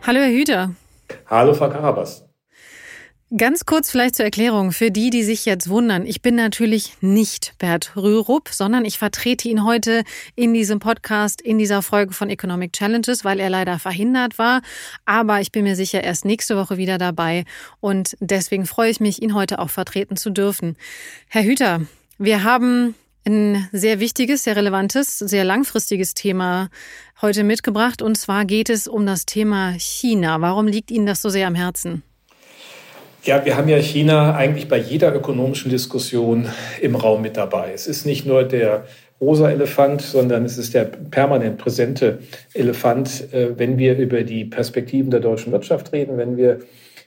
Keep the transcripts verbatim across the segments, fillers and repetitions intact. Hallo Herr Hüther. Hallo Frau Karabasz. Ganz kurz vielleicht zur Erklärung für die, die sich jetzt wundern. Ich bin natürlich nicht Bert Rürup, sondern ich vertrete ihn heute in diesem Podcast, in dieser Folge von Economic Challenges, weil er leider verhindert war. Aber ich bin mir sicher, er ist nächste Woche wieder dabei. Und deswegen freue ich mich, ihn heute auch vertreten zu dürfen. Herr Hüther, wir haben ein sehr wichtiges, sehr relevantes, sehr langfristiges Thema heute mitgebracht. Und zwar geht es um das Thema China. Warum liegt Ihnen das so sehr am Herzen? Ja, wir haben ja China eigentlich bei jeder ökonomischen Diskussion im Raum mit dabei. Es ist nicht nur der rosa Elefant, sondern es ist der permanent präsente Elefant, wenn wir über die Perspektiven der deutschen Wirtschaft reden, wenn wir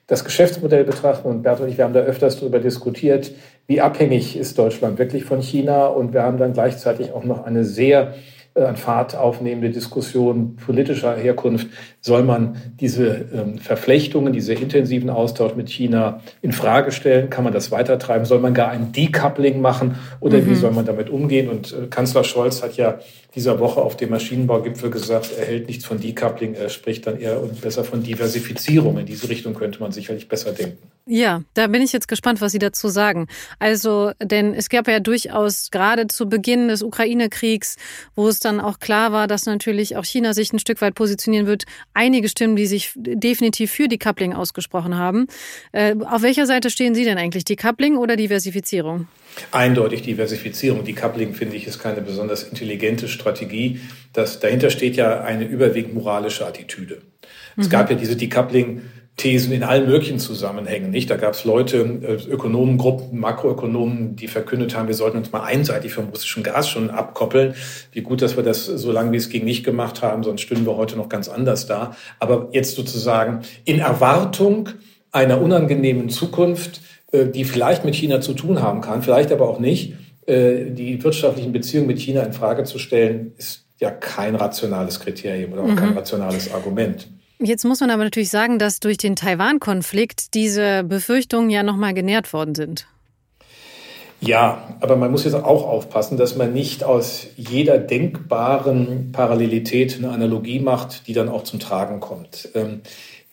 das Geschäftsmodell betrachten. Und Bert und ich, wir haben da öfters darüber diskutiert, wie abhängig ist Deutschland wirklich von China. Und wir haben dann gleichzeitig auch noch eine sehr an Fahrt aufnehmende Diskussion politischer Herkunft, soll man diese ähm, Verflechtungen, diesen intensiven Austausch mit China in Frage stellen? Kann man das weitertreiben? Soll man gar ein Decoupling machen oder mhm. wie soll man damit umgehen? Und äh, Kanzler Scholz hat ja dieser Woche auf dem Maschinenbaugipfel gesagt, er hält nichts von Decoupling, er spricht dann eher und besser von Diversifizierung. In diese Richtung könnte man sicherlich besser denken. Ja, da bin ich jetzt gespannt, was Sie dazu sagen. Also, denn es gab ja durchaus gerade zu Beginn des Ukraine-Kriegs, wo es dann auch klar war, dass natürlich auch China sich ein Stück weit positionieren wird, einige Stimmen, die sich definitiv für Decoupling ausgesprochen haben. Äh, auf welcher Seite stehen Sie denn eigentlich? Decoupling oder Diversifizierung? Eindeutig Diversifizierung. Decoupling, finde ich, ist keine besonders intelligente Strategie. Das, dahinter steht ja eine überwiegend moralische Attitüde. Es mhm. gab ja diese Decoupling- Thesen in allen möglichen Zusammenhängen, nicht? Da gab es Leute, Ökonomengruppen, Makroökonomen, die verkündet haben, wir sollten uns mal einseitig vom russischen Gas schon abkoppeln. Wie gut, dass wir das so lange, wie es ging, nicht gemacht haben, sonst stünden wir heute noch ganz anders da. Aber jetzt sozusagen in Erwartung einer unangenehmen Zukunft, die vielleicht mit China zu tun haben kann, vielleicht aber auch nicht, die wirtschaftlichen Beziehungen mit China in Frage zu stellen, ist ja kein rationales Kriterium oder auch mhm. kein rationales Argument. Jetzt muss man aber natürlich sagen, dass durch den Taiwan-Konflikt diese Befürchtungen ja nochmal genährt worden sind. Ja, aber man muss jetzt auch aufpassen, dass man nicht aus jeder denkbaren Parallelität eine Analogie macht, die dann auch zum Tragen kommt. Ähm,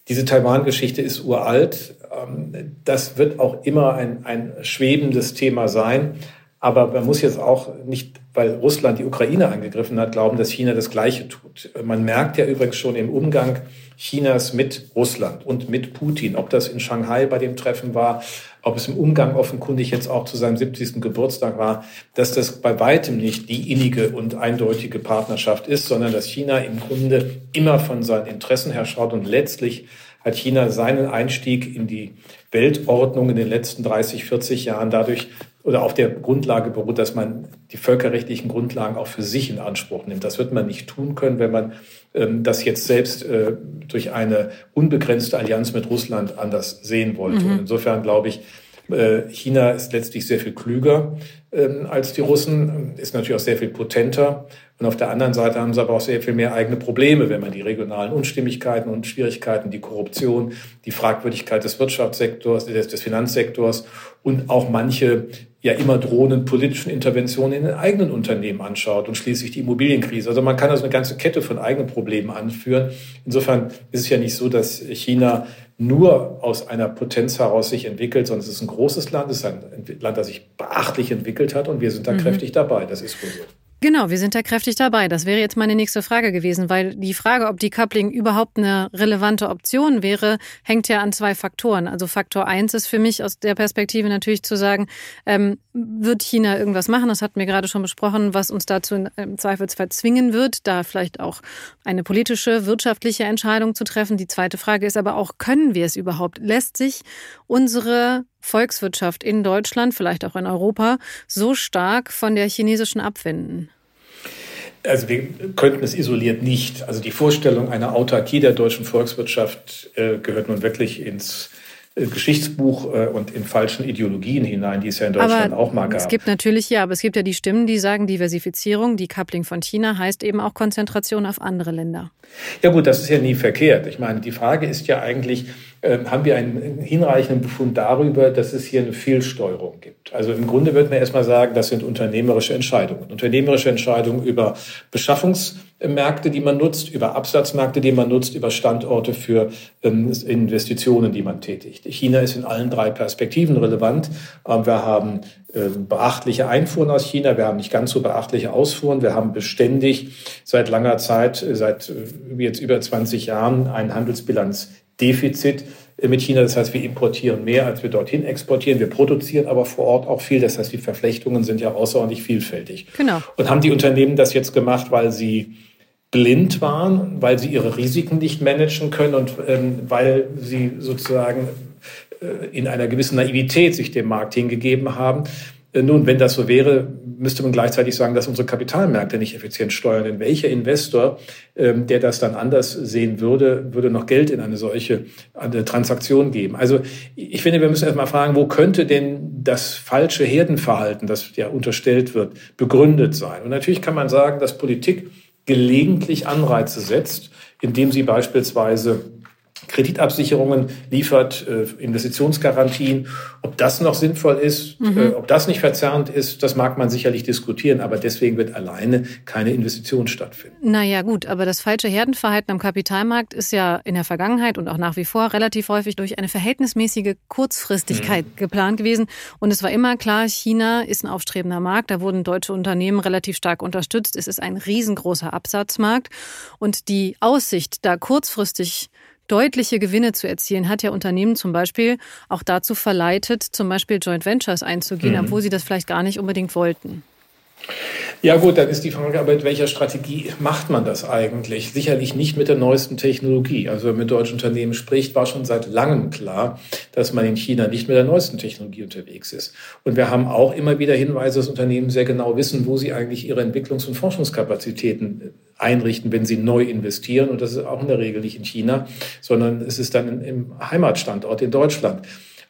diese Taiwan-Geschichte ist uralt. Ähm, das wird auch immer ein, ein schwebendes Thema sein. Aber man muss jetzt auch nicht, weil Russland die Ukraine angegriffen hat, glauben, dass China das Gleiche tut. Man merkt ja übrigens schon im Umgang Chinas mit Russland und mit Putin, ob das in Shanghai bei dem Treffen war, ob es im Umgang offenkundig jetzt auch zu seinem siebzigsten Geburtstag war, dass das bei weitem nicht die innige und eindeutige Partnerschaft ist, sondern dass China im Grunde immer von seinen Interessen her schaut. Und letztlich hat China seinen Einstieg in die Weltordnung in den letzten dreißig, vierzig Jahren dadurch oder auf der Grundlage beruht, dass man die völkerrechtlichen Grundlagen auch für sich in Anspruch nimmt. Das wird man nicht tun können, wenn man ähm, das jetzt selbst äh, durch eine unbegrenzte Allianz mit Russland anders sehen wollte. Mhm. Und insofern glaube ich, äh, China ist letztlich sehr viel klüger ähm, als die Russen, ist natürlich auch sehr viel potenter. Und auf der anderen Seite haben sie aber auch sehr viel mehr eigene Probleme, wenn man die regionalen Unstimmigkeiten und Schwierigkeiten, die Korruption, die Fragwürdigkeit des Wirtschaftssektors, des, des Finanzsektors und auch manche ja immer drohenden politischen Interventionen in den eigenen Unternehmen anschaut und schließlich die Immobilienkrise. Also man kann also eine ganze Kette von eigenen Problemen anführen. Insofern ist es ja nicht so, dass China nur aus einer Potenz heraus sich entwickelt, sondern es ist ein großes Land, es ist ein Land, das sich beachtlich entwickelt hat und wir sind da mhm. kräftig dabei. Das ist wohl so. Genau, wir sind da kräftig dabei. Das wäre jetzt meine nächste Frage gewesen, weil die Frage, ob Decoupling überhaupt eine relevante Option wäre, hängt ja an zwei Faktoren. Also Faktor eins ist für mich aus der Perspektive natürlich zu sagen, ähm, wird China irgendwas machen? Das hatten wir gerade schon besprochen, was uns dazu im Zweifelsfall zwingen wird, da vielleicht auch eine politische, wirtschaftliche Entscheidung zu treffen. Die zweite Frage ist aber auch, können wir es überhaupt? Lässt sich unsere Volkswirtschaft in Deutschland, vielleicht auch in Europa, so stark von der chinesischen abwenden? also wir könnten es isoliert nicht. Also die Vorstellung einer Autarkie der deutschen Volkswirtschaft äh, gehört nun wirklich ins Geschichtsbuch äh, und in falschen Ideologien hinein, die es ja in Deutschland aber auch mal gab. Es gibt natürlich, ja, aber es gibt ja die Stimmen, die sagen, Diversifizierung, Decoupling von China heißt eben auch Konzentration auf andere Länder. Ja gut, das ist ja nie verkehrt. Ich meine, die Frage ist ja eigentlich, äh, haben wir einen hinreichenden Befund darüber, dass es hier eine Fehlsteuerung gibt? Also im Grunde würde man erstmal sagen, das sind unternehmerische Entscheidungen. Unternehmerische Entscheidungen über Beschaffungsmärkte, die man nutzt, über Absatzmärkte, die man nutzt, über Standorte für ähm, Investitionen, die man tätigt. China ist in allen drei Perspektiven relevant. Wir haben beachtliche Einfuhren aus China, wir haben nicht ganz so beachtliche Ausfuhren. Wir haben beständig seit langer Zeit, seit jetzt über zwanzig Jahren, ein Handelsbilanzdefizit mit China. Das heißt, wir importieren mehr, als wir dorthin exportieren. Wir produzieren aber vor Ort auch viel. Das heißt, die Verflechtungen sind ja außerordentlich vielfältig. Genau. Und haben die Unternehmen das jetzt gemacht, weil sie blind waren, weil sie ihre Risiken nicht managen können und ähm, weil sie sozusagen in einer gewissen Naivität sich dem Markt hingegeben haben. Nun, wenn das so wäre, müsste man gleichzeitig sagen, dass unsere Kapitalmärkte nicht effizient steuern. Denn welcher Investor, der das dann anders sehen würde, würde noch Geld in eine solche eine Transaktion geben? Also ich finde, wir müssen erstmal fragen, wo könnte denn das falsche Herdenverhalten, das ja unterstellt wird, begründet sein? Und natürlich kann man sagen, dass Politik gelegentlich Anreize setzt, indem sie beispielsweise Kreditabsicherungen liefert, Investitionsgarantien. Ob das noch sinnvoll ist, mhm. ob das nicht verzerrend ist, das mag man sicherlich diskutieren. Aber deswegen wird alleine keine Investition stattfinden. Naja gut, aber das falsche Herdenverhalten am Kapitalmarkt ist ja in der Vergangenheit und auch nach wie vor relativ häufig durch eine verhältnismäßige Kurzfristigkeit mhm. geplant gewesen. Und es war immer klar, China ist ein aufstrebender Markt. Da wurden deutsche Unternehmen relativ stark unterstützt. Es ist ein riesengroßer Absatzmarkt. Und die Aussicht, da kurzfristig deutliche Gewinne zu erzielen, hat ja Unternehmen zum Beispiel auch dazu verleitet, zum Beispiel Joint Ventures einzugehen, mhm. obwohl sie das vielleicht gar nicht unbedingt wollten. Ja gut, dann ist die Frage, aber mit welcher Strategie macht man das eigentlich? Sicherlich nicht mit der neuesten Technologie. Also wenn man mit deutschen Unternehmen spricht, war schon seit langem klar, dass man in China nicht mit der neuesten Technologie unterwegs ist. Und wir haben auch immer wieder Hinweise, dass Unternehmen sehr genau wissen, wo sie eigentlich ihre Entwicklungs- und Forschungskapazitäten einrichten, wenn sie neu investieren. Und das ist auch in der Regel nicht in China, sondern es ist dann im Heimatstandort in Deutschland.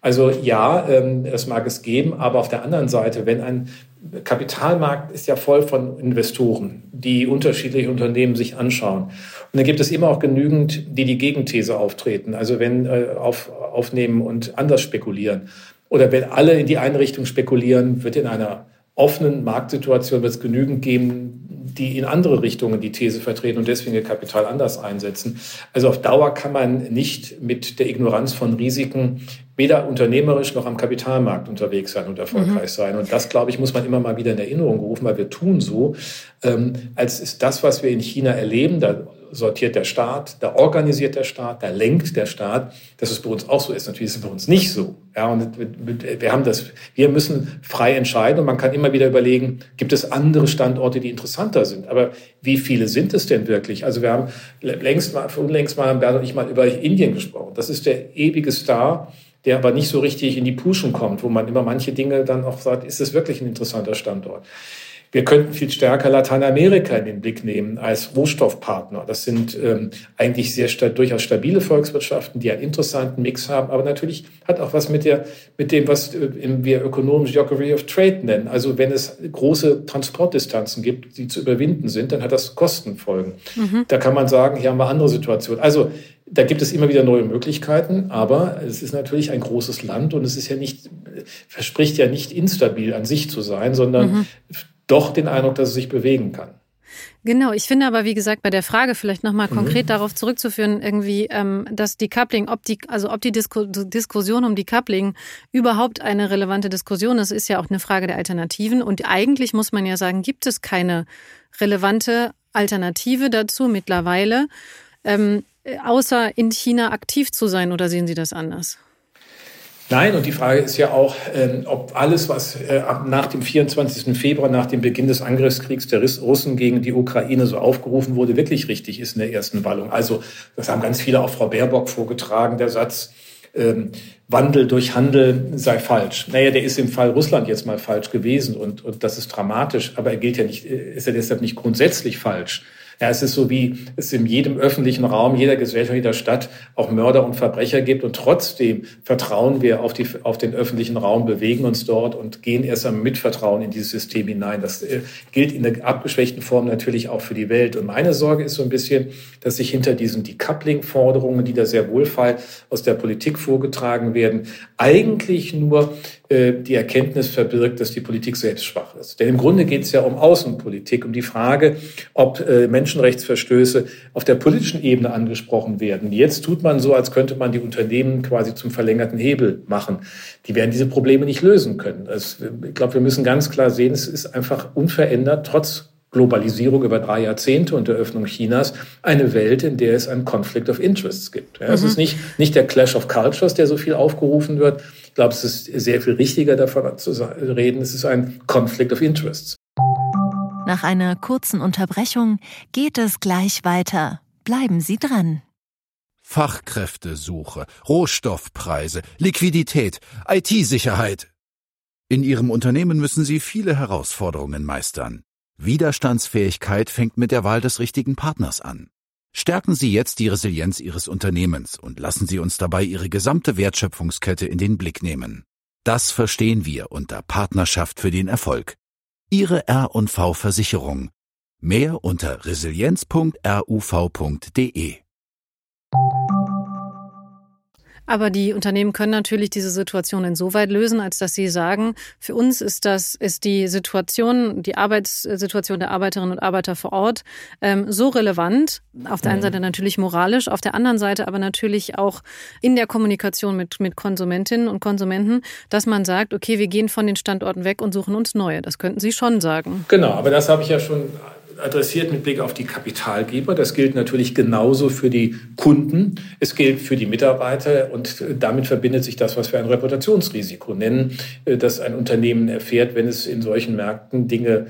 Also ja, das mag es geben, aber auf der anderen Seite, wenn ein Kapitalmarkt ist ja voll von Investoren, die unterschiedliche Unternehmen sich anschauen. Und dann gibt es immer auch genügend, die die Gegenthese auftreten, also wenn auf, aufnehmen und anders spekulieren. Oder wenn alle in die eine Richtung spekulieren, wird in einer offenen Marktsituation wird es genügend geben, die in andere Richtungen die These vertreten und deswegen ihr Kapital anders einsetzen. Also auf Dauer kann man nicht mit der Ignoranz von Risiken weder unternehmerisch noch am Kapitalmarkt unterwegs sein und erfolgreich mhm. sein. Und das, glaube ich, muss man immer mal wieder in Erinnerung rufen, weil wir tun so, ähm, als ist das, was wir in China erleben, da sortiert der Staat, da organisiert der Staat, da lenkt der Staat, dass es bei uns auch so ist. Natürlich ist es bei uns nicht so. Ja, und wir haben das, wir müssen frei entscheiden und man kann immer wieder überlegen, gibt es andere Standorte, die interessanter sind? Aber wie viele sind es denn wirklich? Also wir haben längst mal, unlängst mal, Bert und ich mal über Indien gesprochen. Das ist der ewige Star, der aber nicht so richtig in die Puschen kommt, wo man immer manche Dinge dann auch sagt, ist das wirklich ein interessanter Standort? Wir könnten viel stärker Lateinamerika in den Blick nehmen als Rohstoffpartner. Das sind ähm, eigentlich sehr durchaus stabile Volkswirtschaften, die einen interessanten Mix haben. Aber natürlich hat auch was mit der mit dem, was wir ökonomisch Geography of Trade nennen. Also wenn es große Transportdistanzen gibt, die zu überwinden sind, dann hat das Kostenfolgen. Mhm. Da kann man sagen, hier haben wir andere Situationen. Also da gibt es immer wieder neue Möglichkeiten, aber es ist natürlich ein großes Land und es ist ja nicht, verspricht ja nicht instabil an sich zu sein, sondern mhm. doch den Eindruck, dass es sich bewegen kann. Genau, ich finde aber, wie gesagt, bei der Frage vielleicht nochmal konkret mhm. darauf zurückzuführen, irgendwie, ähm, dass Decoupling, ob die, also ob die Disku- Diskussion um Decoupling überhaupt eine relevante Diskussion ist, ist ja auch eine Frage der Alternativen. Und eigentlich muss man ja sagen, gibt es keine relevante Alternative dazu mittlerweile, ähm, außer in China aktiv zu sein, oder sehen Sie das anders? Nein, und die Frage ist ja auch, ähm, ob alles, was äh, nach dem vierundzwanzigsten Februar, nach dem Beginn des Angriffskriegs der Russen gegen die Ukraine so aufgerufen wurde, wirklich richtig ist in der ersten Wallung. Also das haben ganz viele, auch Frau Baerbock, vorgetragen, der Satz, ähm, Wandel durch Handel sei falsch. Naja, der ist im Fall Russland jetzt mal falsch gewesen und, und das ist dramatisch, aber er gilt ja nicht, ist ja deshalb nicht grundsätzlich falsch. Ja, es ist so, wie es in jedem öffentlichen Raum, jeder Gesellschaft, jeder Stadt auch Mörder und Verbrecher gibt und trotzdem vertrauen wir auf, die, auf den öffentlichen Raum, bewegen uns dort und gehen erst am Mitvertrauen in dieses System hinein. Das äh, gilt in der abgeschwächten Form natürlich auch für die Welt. Und meine Sorge ist so ein bisschen, dass sich hinter diesen Decoupling-Forderungen, die da sehr wohlfeil aus der Politik vorgetragen werden, eigentlich nur äh, die Erkenntnis verbirgt, dass die Politik selbst schwach ist. Denn im Grunde geht es ja um Außenpolitik, um die Frage, ob äh, Menschen Menschenrechtsverstöße auf der politischen Ebene angesprochen werden. Jetzt tut man so, als könnte man die Unternehmen quasi zum verlängerten Hebel machen. Die werden diese Probleme nicht lösen können. Also ich glaube, wir müssen ganz klar sehen, es ist einfach unverändert, trotz Globalisierung über drei Jahrzehnte und der Öffnung Chinas, eine Welt, in der es einen Conflict of Interests gibt. Ja, mhm. Es ist nicht, nicht der Clash of Cultures, der so viel aufgerufen wird. Ich glaube, es ist sehr viel richtiger, davon zu reden. Es ist ein Conflict of Interests. Nach einer kurzen Unterbrechung geht es gleich weiter. Bleiben Sie dran. Fachkräftesuche, Rohstoffpreise, Liquidität, I T-Sicherheit. In Ihrem Unternehmen müssen Sie viele Herausforderungen meistern. Widerstandsfähigkeit fängt mit der Wahl des richtigen Partners an. Stärken Sie jetzt die Resilienz Ihres Unternehmens und lassen Sie uns dabei Ihre gesamte Wertschöpfungskette in den Blick nehmen. Das verstehen wir unter Partnerschaft für den Erfolg. Ihre R und V-Versicherung. Mehr unter resilienz punkt r u v punkt d e. Aber die Unternehmen können natürlich diese Situation insoweit lösen, als dass sie sagen, für uns ist das ist die Situation, die Arbeitssituation der Arbeiterinnen und Arbeiter vor Ort ähm, so relevant, auf der einen Seite natürlich moralisch, auf der anderen Seite aber natürlich auch in der Kommunikation mit, mit Konsumentinnen und Konsumenten, dass man sagt, okay, wir gehen von den Standorten weg und suchen uns neue. Das könnten Sie schon sagen. Genau, aber das habe ich ja schon adressiert mit Blick auf die Kapitalgeber. Das gilt natürlich genauso für die Kunden. Es gilt für die Mitarbeiter und damit verbindet sich das, was wir ein Reputationsrisiko nennen, das ein Unternehmen erfährt, wenn es in solchen Märkten Dinge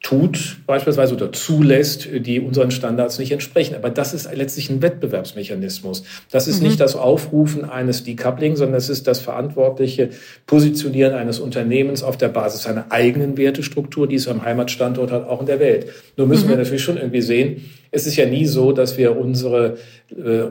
tut beispielsweise oder zulässt, die unseren Standards nicht entsprechen. Aber das ist letztlich ein Wettbewerbsmechanismus. Das ist mhm. nicht das Aufrufen eines Decoupling, sondern es ist das verantwortliche Positionieren eines Unternehmens auf der Basis seiner eigenen Wertestruktur, die es am Heimatstandort hat, auch in der Welt. Nur müssen mhm. wir natürlich schon irgendwie sehen, es ist ja nie so, dass wir unsere äh,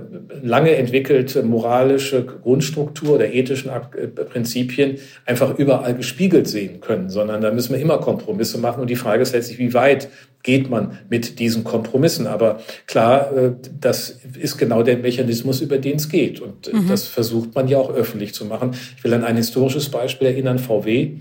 lange entwickelte moralische Grundstruktur oder ethischen Ab- äh, Prinzipien einfach überall gespiegelt sehen können, sondern da müssen wir immer Kompromisse machen. Und die Frage ist letztlich, wie weit geht man mit diesen Kompromissen? Aber klar, äh, das ist genau der Mechanismus, über den es geht. Und äh, mhm. das versucht man ja auch öffentlich zu machen. Ich will an ein historisches Beispiel erinnern, V W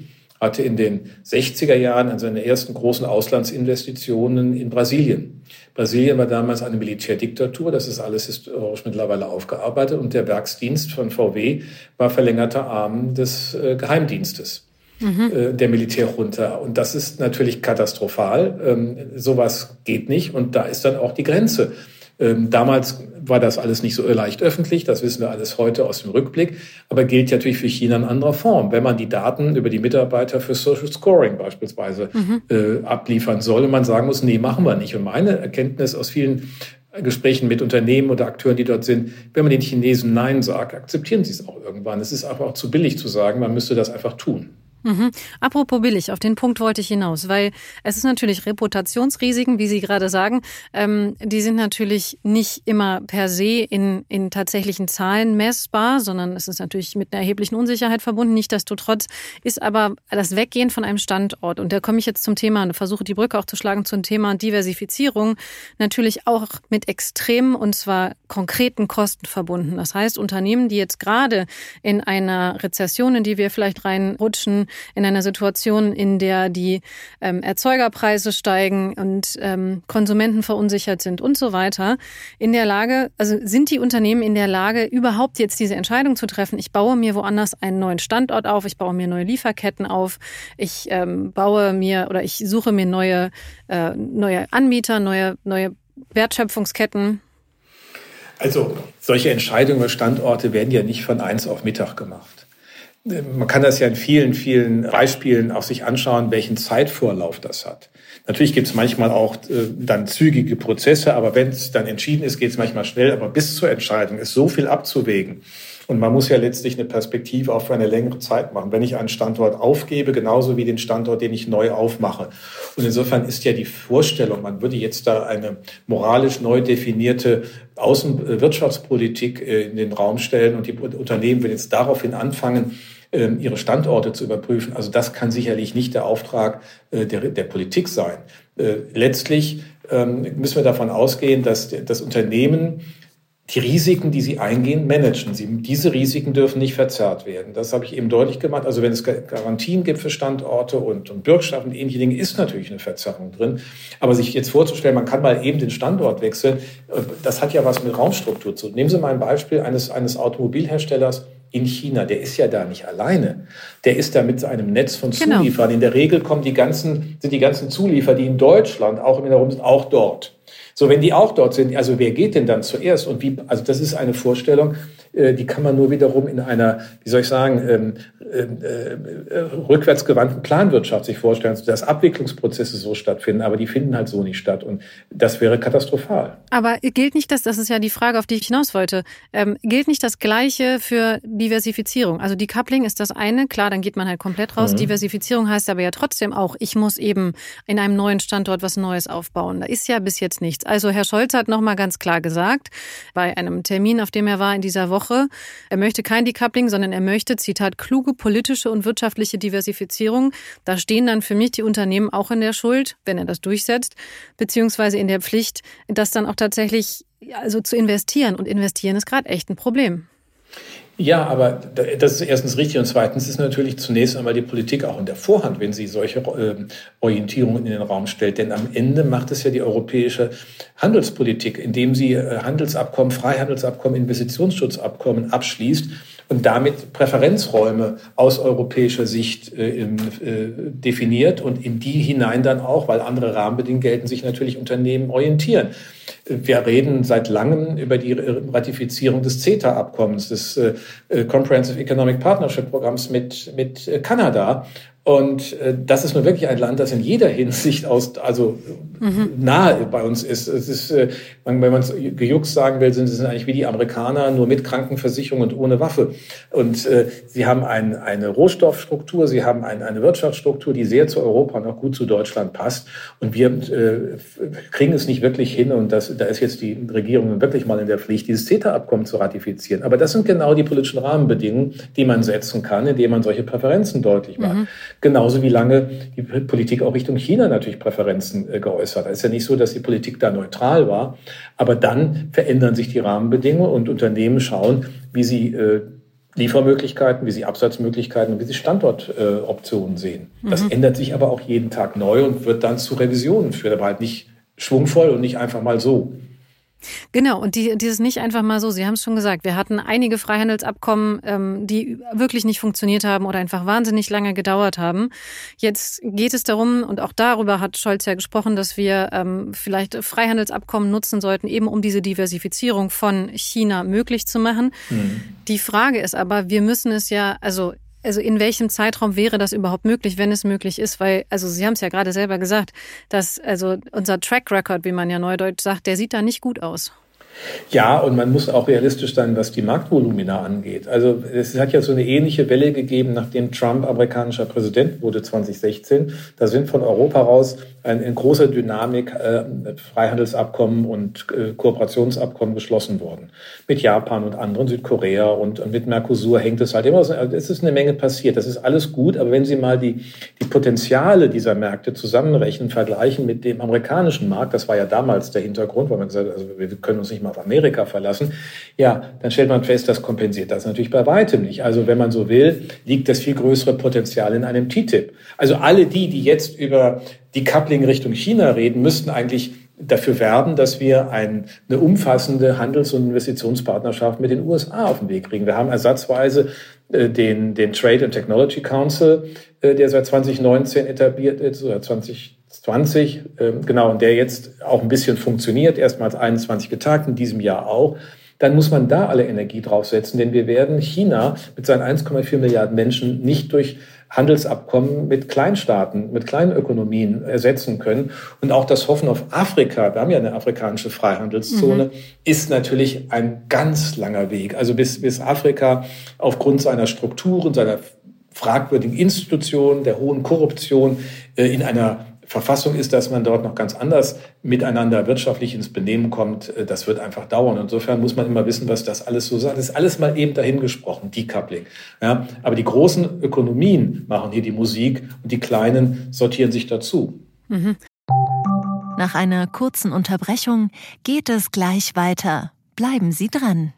hatte in den sechziger Jahren an seine ersten großen Auslandsinvestitionen in Brasilien. Brasilien war damals eine Militärdiktatur, das ist alles historisch mittlerweile aufgearbeitet und der Werksdienst von V W war verlängerter Arm des äh, Geheimdienstes, mhm. äh, der Militärjunta. Und das ist natürlich katastrophal, ähm, sowas geht nicht und da ist dann auch die Grenze. Ähm, damals war das alles nicht so leicht öffentlich, das wissen wir alles heute aus dem Rückblick, aber gilt natürlich für China in anderer Form. Wenn man die Daten über die Mitarbeiter für Social Scoring beispielsweise mhm. äh, abliefern soll und man sagen muss, nee, machen wir nicht. Und meine Erkenntnis aus vielen Gesprächen mit Unternehmen oder Akteuren, die dort sind, wenn man den Chinesen Nein sagt, akzeptieren sie es auch irgendwann. Es ist einfach auch zu billig zu sagen, man müsste das einfach tun. Mhm. Apropos billig, auf den Punkt wollte ich hinaus, weil es ist natürlich Reputationsrisiken, wie Sie gerade sagen, ähm, die sind natürlich nicht immer per se in, in tatsächlichen Zahlen messbar, sondern es ist natürlich mit einer erheblichen Unsicherheit verbunden. Nichtsdestotrotz ist aber das Weggehen von einem Standort, und da komme ich jetzt zum Thema und versuche die Brücke auch zu schlagen zum Thema Diversifizierung, natürlich auch mit extremen und zwar konkreten Kosten verbunden. Das heißt, Unternehmen, die jetzt gerade in einer Rezession, in die wir vielleicht reinrutschen, in einer Situation, in der die ähm, Erzeugerpreise steigen und ähm, Konsumenten verunsichert sind und so weiter, in der Lage, also sind die Unternehmen in der Lage, überhaupt jetzt diese Entscheidung zu treffen, ich baue mir woanders einen neuen Standort auf, ich baue mir neue Lieferketten auf, ich ähm, baue mir oder ich suche mir neue, äh, neue Anbieter, neue, neue Wertschöpfungsketten. Also solche Entscheidungen über Standorte werden ja nicht von eins auf Mittag gemacht. Man kann das ja in vielen, vielen Beispielen auch sich anschauen, welchen Zeitvorlauf das hat. Natürlich gibt es manchmal auch äh, dann zügige Prozesse, aber wenn es dann entschieden ist, geht es manchmal schnell. Aber bis zur Entscheidung ist so viel abzuwägen. Und man muss ja letztlich eine Perspektive auch für eine längere Zeit machen. Wenn ich einen Standort aufgebe, genauso wie den Standort, den ich neu aufmache. Und insofern ist ja die Vorstellung, man würde jetzt da eine moralisch neu definierte Außenwirtschaftspolitik in den Raum stellen und die Unternehmen würden jetzt daraufhin anfangen, ihre Standorte zu überprüfen. Also das kann sicherlich nicht der Auftrag der, der Politik sein. Letztlich müssen wir davon ausgehen, dass das Unternehmen die Risiken, die sie eingehen, managen. Sie, diese Risiken dürfen nicht verzerrt werden. Das habe ich eben deutlich gemacht. Also wenn es Garantien gibt für Standorte und, und Bürgschaften und ähnliche Dinge, ist natürlich eine Verzerrung drin. Aber sich jetzt vorzustellen, man kann mal eben den Standort wechseln, das hat ja was mit Raumstruktur zu tun. Nehmen Sie mal ein Beispiel eines, eines Automobilherstellers in China. Der ist ja da nicht alleine. Der ist da mit einem Netz von Zulieferern. Genau. In der Regel kommen die ganzen, sind die ganzen Zulieferer, die in Deutschland auch im Herum sind, auch dort. So, wenn die auch dort sind, also wer geht denn dann zuerst? Und wie, also das ist eine Vorstellung, die kann man nur wiederum in einer, wie soll ich sagen, ähm, äh, rückwärtsgewandten Planwirtschaft sich vorstellen, dass Abwicklungsprozesse so stattfinden, aber die finden halt so nicht statt. Und das wäre katastrophal. Aber gilt nicht das, das ist ja die Frage, auf die ich hinaus wollte, ähm, gilt nicht das Gleiche für Diversifizierung? Also Decoupling ist das eine, klar, dann geht man halt komplett raus. Mhm. Diversifizierung heißt aber ja trotzdem auch, ich muss eben in einem neuen Standort was Neues aufbauen. Da ist ja bis jetzt nichts. Also Herr Scholz hat nochmal ganz klar gesagt, bei einem Termin, auf dem er war in dieser Woche, er möchte kein Decoupling, sondern er möchte, Zitat, kluge politische und wirtschaftliche Diversifizierung. Da stehen dann für mich die Unternehmen auch in der Schuld, wenn er das durchsetzt, beziehungsweise in der Pflicht, das dann auch tatsächlich also zu investieren. Und investieren ist gerade echt ein Problem. Ja, aber das ist erstens richtig und zweitens ist natürlich zunächst einmal die Politik auch in der Vorhand, wenn sie solche äh, Orientierungen in den Raum stellt. Denn am Ende macht es ja die europäische Handelspolitik, indem sie äh, Handelsabkommen, Freihandelsabkommen, Investitionsschutzabkommen abschließt und damit Präferenzräume aus europäischer Sicht äh, äh, definiert und in die hinein dann auch, weil andere Rahmenbedingungen gelten, sich natürlich Unternehmen orientieren. Wir reden seit langem über die Ratifizierung des C E T A-Abkommens, des äh, Comprehensive Economic Partnership-Programms mit, mit äh, Kanada. Und äh, das ist nun wirklich ein Land, das in jeder Hinsicht aus, also mhm. nahe bei uns ist. Es ist, äh, wenn man es gejuckst sagen will, sind es eigentlich wie die Amerikaner, nur mit Krankenversicherung und ohne Waffe. Und äh, sie haben ein, eine Rohstoffstruktur, sie haben ein, eine Wirtschaftsstruktur, die sehr zu Europa und auch gut zu Deutschland passt. Und wir äh, kriegen es nicht wirklich hin. Und das, da ist jetzt die Regierung wirklich mal in der Pflicht, dieses C E T A-Abkommen zu ratifizieren. Aber das sind genau die politischen Rahmenbedingungen, die man setzen kann, indem man solche Präferenzen deutlich macht. Mhm. Genauso wie lange die Politik auch Richtung China natürlich Präferenzen äh, geäußert hat. Es ist ja nicht so, dass die Politik da neutral war, aber dann verändern sich die Rahmenbedingungen und Unternehmen schauen, wie sie äh, Liefermöglichkeiten, wie sie Absatzmöglichkeiten und wie sie Standortoptionen äh, sehen. Mhm. Das ändert sich aber auch jeden Tag neu und wird dann zu Revisionen führen, aber halt nicht schwungvoll und nicht einfach mal so. Genau, und die, dieses nicht einfach mal so, Sie haben es schon gesagt, wir hatten einige Freihandelsabkommen, ähm, die wirklich nicht funktioniert haben oder einfach wahnsinnig lange gedauert haben. Jetzt geht es darum, und auch darüber hat Scholz ja gesprochen, dass wir ähm, vielleicht Freihandelsabkommen nutzen sollten, eben um diese Diversifizierung von China möglich zu machen. Mhm. Die Frage ist aber, wir müssen es ja, also Also in welchem Zeitraum wäre das überhaupt möglich, wenn es möglich ist? Weil, also Sie haben es ja gerade selber gesagt, dass also unser Track Record, wie man ja neudeutsch sagt, der sieht da nicht gut aus. Ja, und man muss auch realistisch sein, was die Marktvolumina angeht. Also es hat ja so eine ähnliche Welle gegeben, nachdem Trump amerikanischer Präsident wurde zwanzig sechzehn. Da sind von Europa raus ein, in großer Dynamik äh, Freihandelsabkommen und äh, Kooperationsabkommen geschlossen worden. Mit Japan und anderen, Südkorea und, und mit Mercosur hängt es halt immer so. Also es ist eine Menge passiert, das ist alles gut. Aber wenn Sie mal die, die Potenziale dieser Märkte zusammenrechnen, vergleichen mit dem amerikanischen Markt, das war ja damals der Hintergrund, weil man gesagt hat, also wir können uns nicht mehr auf Amerika verlassen, ja, dann stellt man fest, das kompensiert das natürlich bei weitem nicht. Also wenn man so will, liegt das viel größere Potenzial in einem T T I P. Also alle die, die jetzt über die Decoupling Richtung China reden, müssten eigentlich dafür werben, dass wir ein, eine umfassende Handels- und Investitionspartnerschaft mit den U S A auf den Weg kriegen. Wir haben ersatzweise äh, den, den Trade and Technology Council, äh, der seit zwanzig neunzehn etabliert ist, oder zwanzig zwanzig, äh, genau, und der jetzt auch ein bisschen funktioniert, erstmals einundzwanzig getagt, in diesem Jahr auch. Dann muss man da alle Energie draufsetzen, denn wir werden China mit seinen eins Komma vier Milliarden Menschen nicht durch Handelsabkommen mit Kleinstaaten, mit kleinen Ökonomien ersetzen können. Und auch das Hoffen auf Afrika, wir haben ja eine afrikanische Freihandelszone, mhm. ist natürlich ein ganz langer Weg. Also bis, bis Afrika aufgrund seiner Strukturen, seiner fragwürdigen Institutionen, der hohen Korruption äh, in einer Verfassung ist, dass man dort noch ganz anders miteinander wirtschaftlich ins Benehmen kommt, das wird einfach dauern. Insofern muss man immer wissen, was das alles so sagt. Das ist alles mal eben dahingesprochen, Decoupling. Ja, aber die großen Ökonomien machen hier die Musik und die kleinen sortieren sich dazu. Mhm. Nach einer kurzen Unterbrechung geht es gleich weiter. Bleiben Sie dran.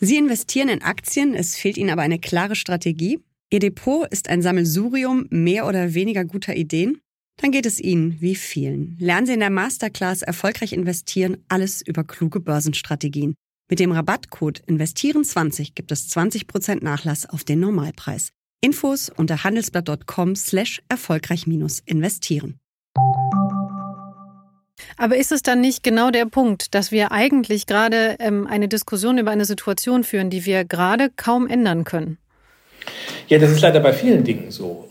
Sie investieren in Aktien, es fehlt Ihnen aber eine klare Strategie. Ihr Depot ist ein Sammelsurium mehr oder weniger guter Ideen. Dann geht es Ihnen wie vielen. Lernen Sie in der Masterclass Erfolgreich investieren, alles über kluge Börsenstrategien. Mit dem Rabattcode investieren zwanzig gibt es zwanzig Prozent Nachlass auf den Normalpreis. Infos unter handelsblatt.com slash erfolgreich minus investieren. Aber ist es dann nicht genau der Punkt, dass wir eigentlich gerade ähm, eine Diskussion über eine Situation führen, die wir gerade kaum ändern können? Ja, das ist leider bei vielen Dingen so.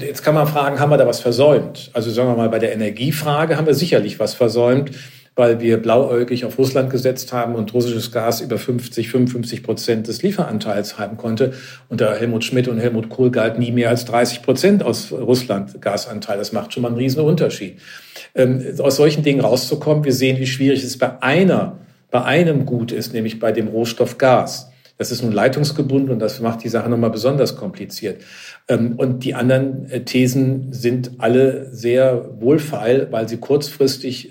Jetzt kann man fragen, haben wir da was versäumt? Also sagen wir mal, bei der Energiefrage haben wir sicherlich was versäumt, weil wir blauäugig auf Russland gesetzt haben und russisches Gas über fünfzig, fünfundfünfzig Prozent des Lieferanteils haben konnte. Unter Helmut Schmidt und Helmut Kohl galt nie mehr als dreißig Prozent aus Russland Gasanteil. Das macht schon mal einen riesen Unterschied. Aus solchen Dingen rauszukommen, wir sehen, wie schwierig es bei einer, bei einem Gut ist, nämlich bei dem Rohstoff Gas. Das ist nun leitungsgebunden und das macht die Sache nochmal besonders kompliziert. Und die anderen Thesen sind alle sehr wohlfeil, weil sie kurzfristig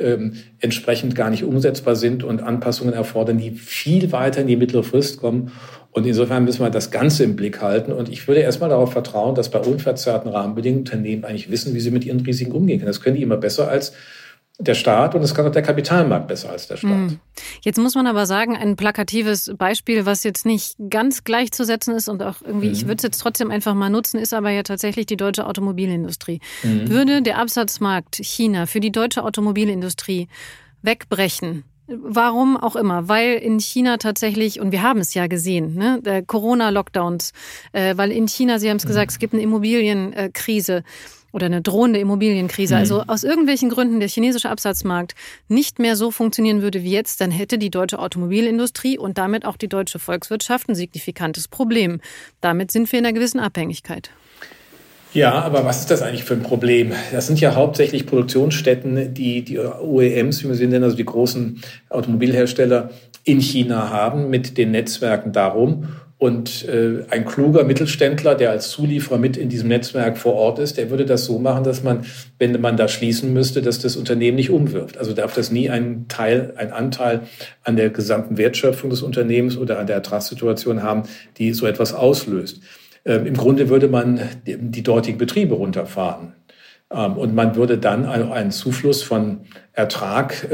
entsprechend gar nicht umsetzbar sind und Anpassungen erfordern, die viel weiter in die mittlere Frist kommen. Und insofern müssen wir das Ganze im Blick halten. Und ich würde erstmal darauf vertrauen, dass bei unverzerrten Rahmenbedingungen Unternehmen eigentlich wissen, wie sie mit ihren Risiken umgehen können. Das können die immer besser als der Staat und es kann auch der Kapitalmarkt besser als der Staat. Jetzt muss man aber sagen, ein plakatives Beispiel, was jetzt nicht ganz gleichzusetzen ist und auch irgendwie, mhm. ich würde es jetzt trotzdem einfach mal nutzen, ist aber ja tatsächlich die deutsche Automobilindustrie. Mhm. Würde der Absatzmarkt China für die deutsche Automobilindustrie wegbrechen? Warum auch immer, weil in China tatsächlich, und wir haben es ja gesehen, ne, Corona-Lockdowns, äh, weil in China, Sie haben es gesagt, mhm. es gibt eine Immobilienkrise oder eine drohende Immobilienkrise. Mhm. Also aus irgendwelchen Gründen der chinesische Absatzmarkt nicht mehr so funktionieren würde wie jetzt, dann hätte die deutsche Automobilindustrie und damit auch die deutsche Volkswirtschaft ein signifikantes Problem. Damit sind wir in einer gewissen Abhängigkeit. Ja, aber was ist das eigentlich für ein Problem? Das sind ja hauptsächlich Produktionsstätten, die die O E Ms, wie man sie nennt, also die großen Automobilhersteller in China haben, mit den Netzwerken darum. Und äh, ein kluger Mittelständler, der als Zulieferer mit in diesem Netzwerk vor Ort ist, der würde das so machen, dass man, wenn man da schließen müsste, dass das Unternehmen nicht umwirft. Also darf das nie ein Teil, ein Anteil an der gesamten Wertschöpfung des Unternehmens oder an der Ertragssituation haben, die so etwas auslöst. Im Grunde würde man die dortigen Betriebe runterfahren. Und man würde dann einen Zufluss von Ertrag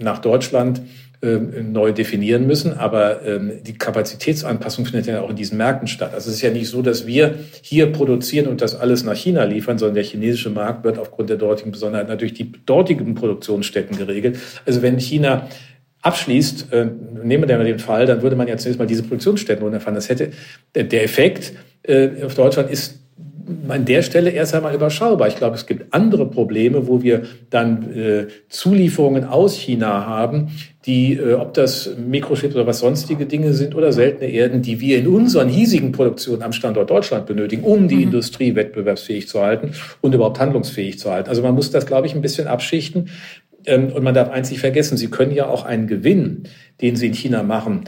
nach Deutschland neu definieren müssen. Aber die Kapazitätsanpassung findet ja auch in diesen Märkten statt. Also es ist ja nicht so, dass wir hier produzieren und das alles nach China liefern, sondern der chinesische Markt wird aufgrund der dortigen Besonderheit natürlich die dortigen Produktionsstätten geregelt. Also wenn China abschließt, nehmen wir den Fall, dann würde man ja zunächst mal diese Produktionsstätten runterfahren. Das hätte der Effekt auf Deutschland ist an der Stelle erst einmal überschaubar. Ich glaube, es gibt andere Probleme, wo wir dann äh, Zulieferungen aus China haben, die, äh, ob das Mikrochips oder was sonstige Dinge sind oder seltene Erden, die wir in unseren hiesigen Produktionen am Standort Deutschland benötigen, um die mhm. Industrie wettbewerbsfähig zu halten und überhaupt handlungsfähig zu halten. Also man muss das, glaube ich, ein bisschen abschichten. Und man darf eins nicht vergessen, Sie können ja auch einen Gewinn, den Sie in China machen,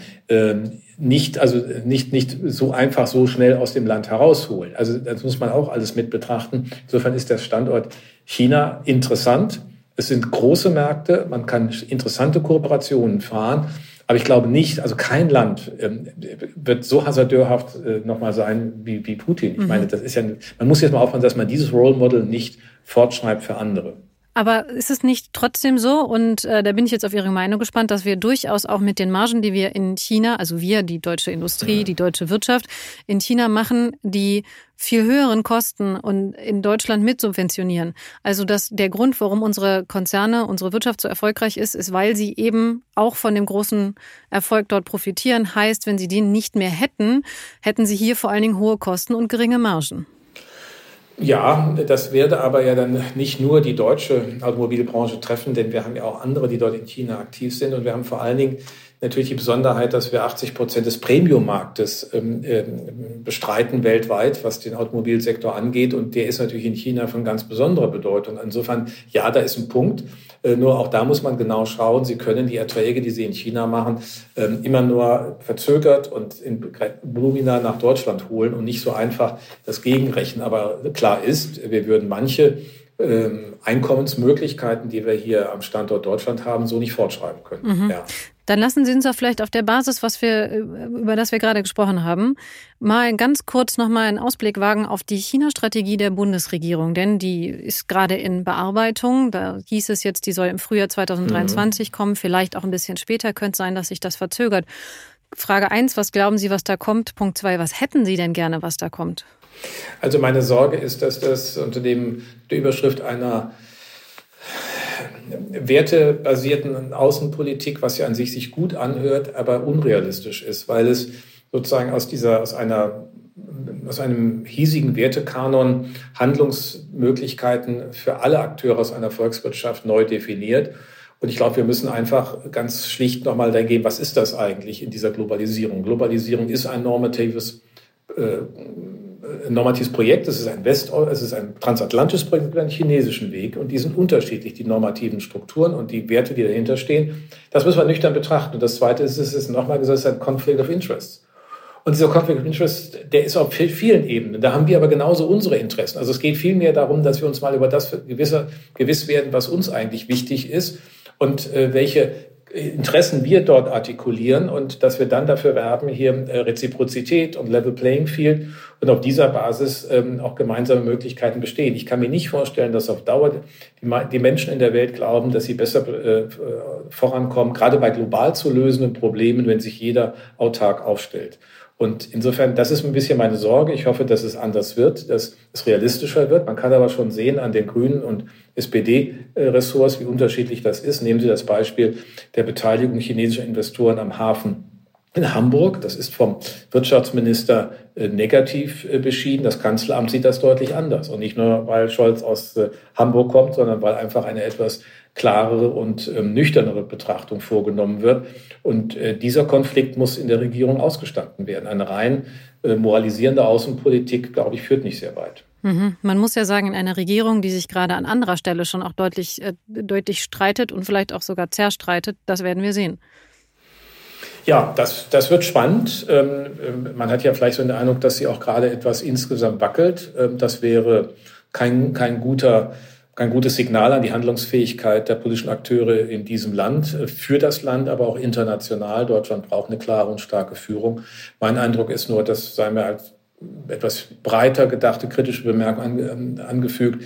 nicht, also nicht, nicht so einfach, so schnell aus dem Land herausholen. Also das muss man auch alles mit betrachten. Insofern ist der Standort China interessant. Es sind große Märkte, man kann interessante Kooperationen fahren. Aber ich glaube nicht, also kein Land ähm, wird so hasardeurhaft äh, nochmal sein wie, wie Putin. Ich mhm. meine, das ist ja, man muss jetzt mal aufpassen, dass man dieses Role Model nicht fortschreibt für andere. Aber ist es nicht trotzdem so, und äh, da bin ich jetzt auf Ihre Meinung gespannt, dass wir durchaus auch mit den Margen, die wir in China, also wir, die deutsche Industrie, ja. die deutsche Wirtschaft, in China machen, die viel höheren Kosten und in Deutschland mitsubventionieren. Also dass der Grund, warum unsere Konzerne, unsere Wirtschaft so erfolgreich ist, ist, weil sie eben auch von dem großen Erfolg dort profitieren. Heißt, wenn sie den nicht mehr hätten, hätten sie hier vor allen Dingen hohe Kosten und geringe Margen. Ja, das werde aber ja dann nicht nur die deutsche Automobilbranche treffen, denn wir haben ja auch andere, die dort in China aktiv sind. Und wir haben vor allen Dingen natürlich die Besonderheit, dass wir achtzig Prozent des Premium-Marktes ähm, bestreiten weltweit, was den Automobilsektor angeht. Und der ist natürlich in China von ganz besonderer Bedeutung. Insofern, ja, da ist ein Punkt. Äh, nur auch da muss man genau schauen. Sie können die Erträge, die Sie in China machen, ähm, immer nur verzögert und in Volumina nach Deutschland holen und nicht so einfach das Gegenrechnen. Aber klar ist, wir würden manche ähm, Einkommensmöglichkeiten, die wir hier am Standort Deutschland haben, so nicht fortschreiben können. Mhm. Ja. Dann lassen Sie uns doch vielleicht auf der Basis, was wir, über das wir gerade gesprochen haben, mal ganz kurz nochmal einen Ausblick wagen auf die China-Strategie der Bundesregierung. Denn die ist gerade in Bearbeitung. Da hieß es jetzt, die soll im Frühjahr zweitausenddreiundzwanzig mhm. kommen. Vielleicht auch ein bisschen später. Könnte sein, dass sich das verzögert. Frage eins, was glauben Sie, was da kommt? Punkt zwei, was hätten Sie denn gerne, was da kommt? Also meine Sorge ist, dass das unter dem, der Überschrift einer wertebasierten Außenpolitik, was ja an sich sich gut anhört, aber unrealistisch ist, weil es sozusagen aus dieser, aus einer, aus einem hiesigen Wertekanon Handlungsmöglichkeiten für alle Akteure aus einer Volkswirtschaft neu definiert. Und ich glaube, wir müssen einfach ganz schlicht nochmal reingehen, was ist das eigentlich in dieser Globalisierung? Globalisierung ist ein normatives äh, Ein normatives Projekt, es ist ein West, es ist ein transatlantisches Projekt, ein chinesischen Weg, und die sind unterschiedlich, die normativen Strukturen und die Werte, die dahinter stehen. Das müssen wir nüchtern betrachten. Und das Zweite ist, es ist nochmal gesagt, es ist ein Conflict of Interests. Und dieser Conflict of Interest, der ist auf vielen Ebenen. Da haben wir aber genauso unsere Interessen. Also es geht vielmehr darum, dass wir uns mal über das gewisse, gewiss werden, was uns eigentlich wichtig ist und äh, welche Interessen wir dort artikulieren, und dass wir dann dafür werben, hier Reziprozität und Level Playing Field und auf dieser Basis ähm, auch gemeinsame Möglichkeiten bestehen. Ich kann mir nicht vorstellen, dass auf Dauer die, die Menschen in der Welt glauben, dass sie besser äh, vorankommen, gerade bei global zu lösenden Problemen, wenn sich jeder autark aufstellt. Und insofern, das ist ein bisschen meine Sorge. Ich hoffe, dass es anders wird, dass es realistischer wird. Man kann aber schon sehen an den Grünen und S P D-Ressorts, wie unterschiedlich das ist. Nehmen Sie das Beispiel der Beteiligung chinesischer Investoren am Hafen in Hamburg. Das ist vom Wirtschaftsminister negativ beschieden. Das Kanzleramt sieht das deutlich anders. Und nicht nur, weil Scholz aus Hamburg kommt, sondern weil einfach eine etwas klarere und ähm, nüchternere Betrachtung vorgenommen wird. Und äh, dieser Konflikt muss in der Regierung ausgestanden werden. Eine rein äh, moralisierende Außenpolitik, glaube ich, führt nicht sehr weit. Mhm. Man muss ja sagen, in einer Regierung, die sich gerade an anderer Stelle schon auch deutlich, äh, deutlich streitet und vielleicht auch sogar zerstreitet, das werden wir sehen. Ja, das, das wird spannend. Ähm, man hat ja vielleicht so den Eindruck, dass sie auch gerade etwas insgesamt wackelt. Ähm, das wäre kein, kein guter Ein gutes Signal an die Handlungsfähigkeit der politischen Akteure in diesem Land, für das Land, aber auch international. Deutschland braucht eine klare und starke Führung. Mein Eindruck ist nur, das sei mir als etwas breiter gedachte kritische Bemerkung angefügt,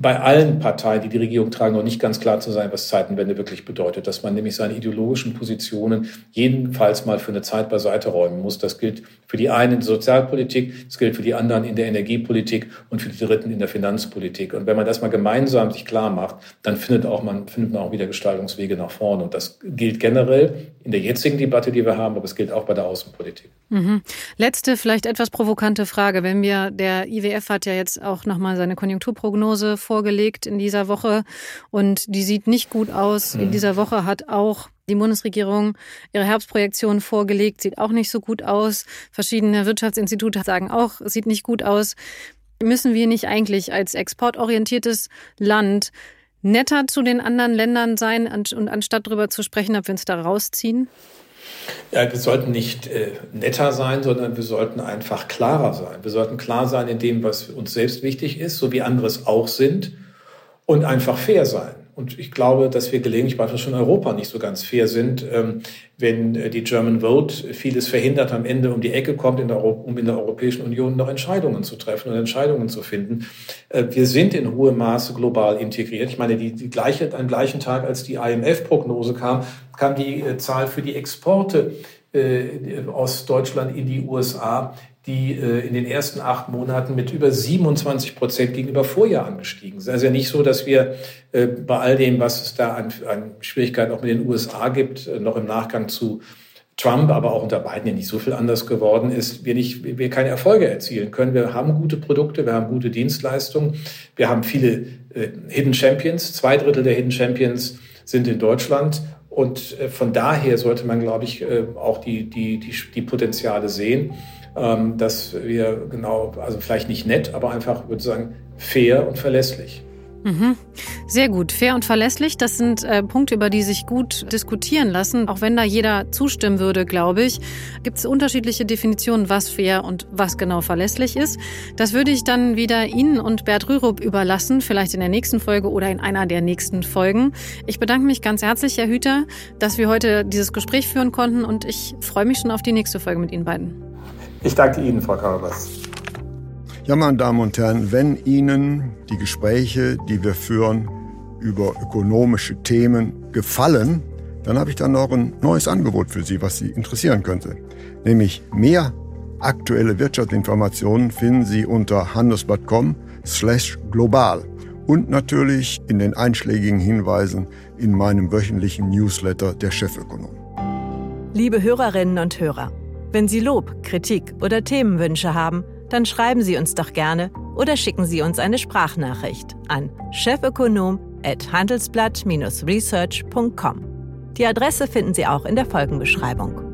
bei allen Parteien, die die Regierung tragen, noch nicht ganz klar zu sein, was Zeitenwende wirklich bedeutet. Dass man nämlich seine ideologischen Positionen jedenfalls mal für eine Zeit beiseite räumen muss. Das gilt für die einen in der Sozialpolitik, das gilt für die anderen in der Energiepolitik und für die Dritten in der Finanzpolitik. Und wenn man das mal gemeinsam sich klar macht, dann findet, auch man, findet man auch wieder Gestaltungswege nach vorne. Und das gilt generell in der jetzigen Debatte, die wir haben, aber es gilt auch bei der Außenpolitik. Mhm. Letzte, vielleicht etwas provokante Frage. Wenn wir, der I W F hat ja jetzt auch nochmal seine Konjunkturprognose vorgelegt in dieser Woche, und die sieht nicht gut aus. In dieser Woche hat auch die Bundesregierung ihre Herbstprojektion vorgelegt, sieht auch nicht so gut aus. Verschiedene Wirtschaftsinstitute sagen auch, sieht nicht gut aus. Müssen wir nicht eigentlich als exportorientiertes Land netter zu den anderen Ländern sein und anstatt darüber zu sprechen, ob wir uns da rausziehen? Ja, wir sollten nicht äh, netter sein, sondern wir sollten einfach klarer sein. Wir sollten klar sein in dem, was uns selbst wichtig ist, so wie anderes auch sind, und einfach fair sein. Und ich glaube, dass wir gelegentlich beispielsweise schon in Europa nicht so ganz fair sind, wenn die German Vote vieles verhindert, am Ende um die Ecke kommt, in der Euro- um in der Europäischen Union noch Entscheidungen zu treffen und Entscheidungen zu finden. Wir sind in hohem Maße global integriert. Ich meine, die, die gleiche, am gleichen Tag, als die I M F-Prognose kam, kam die Zahl für die Exporte aus Deutschland in die U S A, die in den ersten acht Monaten mit über siebenundzwanzig Prozent gegenüber Vorjahr angestiegen sind. Es ist ja nicht so, dass wir bei all dem, was es da an, an Schwierigkeiten auch mit den U S A gibt, noch im Nachgang zu Trump, aber auch unter Biden, ja nicht so viel anders geworden ist, wir nicht, wir keine Erfolge erzielen können. Wir haben gute Produkte, wir haben gute Dienstleistungen, wir haben viele äh, Hidden Champions. Zwei Drittel der Hidden Champions sind in Deutschland. Und von daher sollte man, glaube ich, auch die, die, die, die Potenziale sehen, dass wir genau, also vielleicht nicht nett, aber einfach, würde ich sagen, fair und verlässlich. Mhm. Sehr gut. Fair und verlässlich, das sind äh, Punkte, über die sich gut diskutieren lassen. Auch wenn da jeder zustimmen würde, glaube ich, gibt es unterschiedliche Definitionen, was fair und was genau verlässlich ist. Das würde ich dann wieder Ihnen und Bert Rürup überlassen, vielleicht in der nächsten Folge oder in einer der nächsten Folgen. Ich bedanke mich ganz herzlich, Herr Hüther, dass wir heute dieses Gespräch führen konnten, und ich freue mich schon auf die nächste Folge mit Ihnen beiden. Ich danke Ihnen, Frau Karabasz. Ja, meine Damen und Herren, wenn Ihnen die Gespräche, die wir führen, über ökonomische Themen gefallen, dann habe ich dann noch ein neues Angebot für Sie, was Sie interessieren könnte. Nämlich mehr aktuelle Wirtschaftsinformationen finden Sie unter handelsblatt punkt com slash global und natürlich in den einschlägigen Hinweisen in meinem wöchentlichen Newsletter der Chefökonom. Liebe Hörerinnen und Hörer, wenn Sie Lob, Kritik oder Themenwünsche haben, dann schreiben Sie uns doch gerne oder schicken Sie uns eine Sprachnachricht an chefökonom at handelsblatt dash research punkt com. Die Adresse finden Sie auch in der Folgenbeschreibung.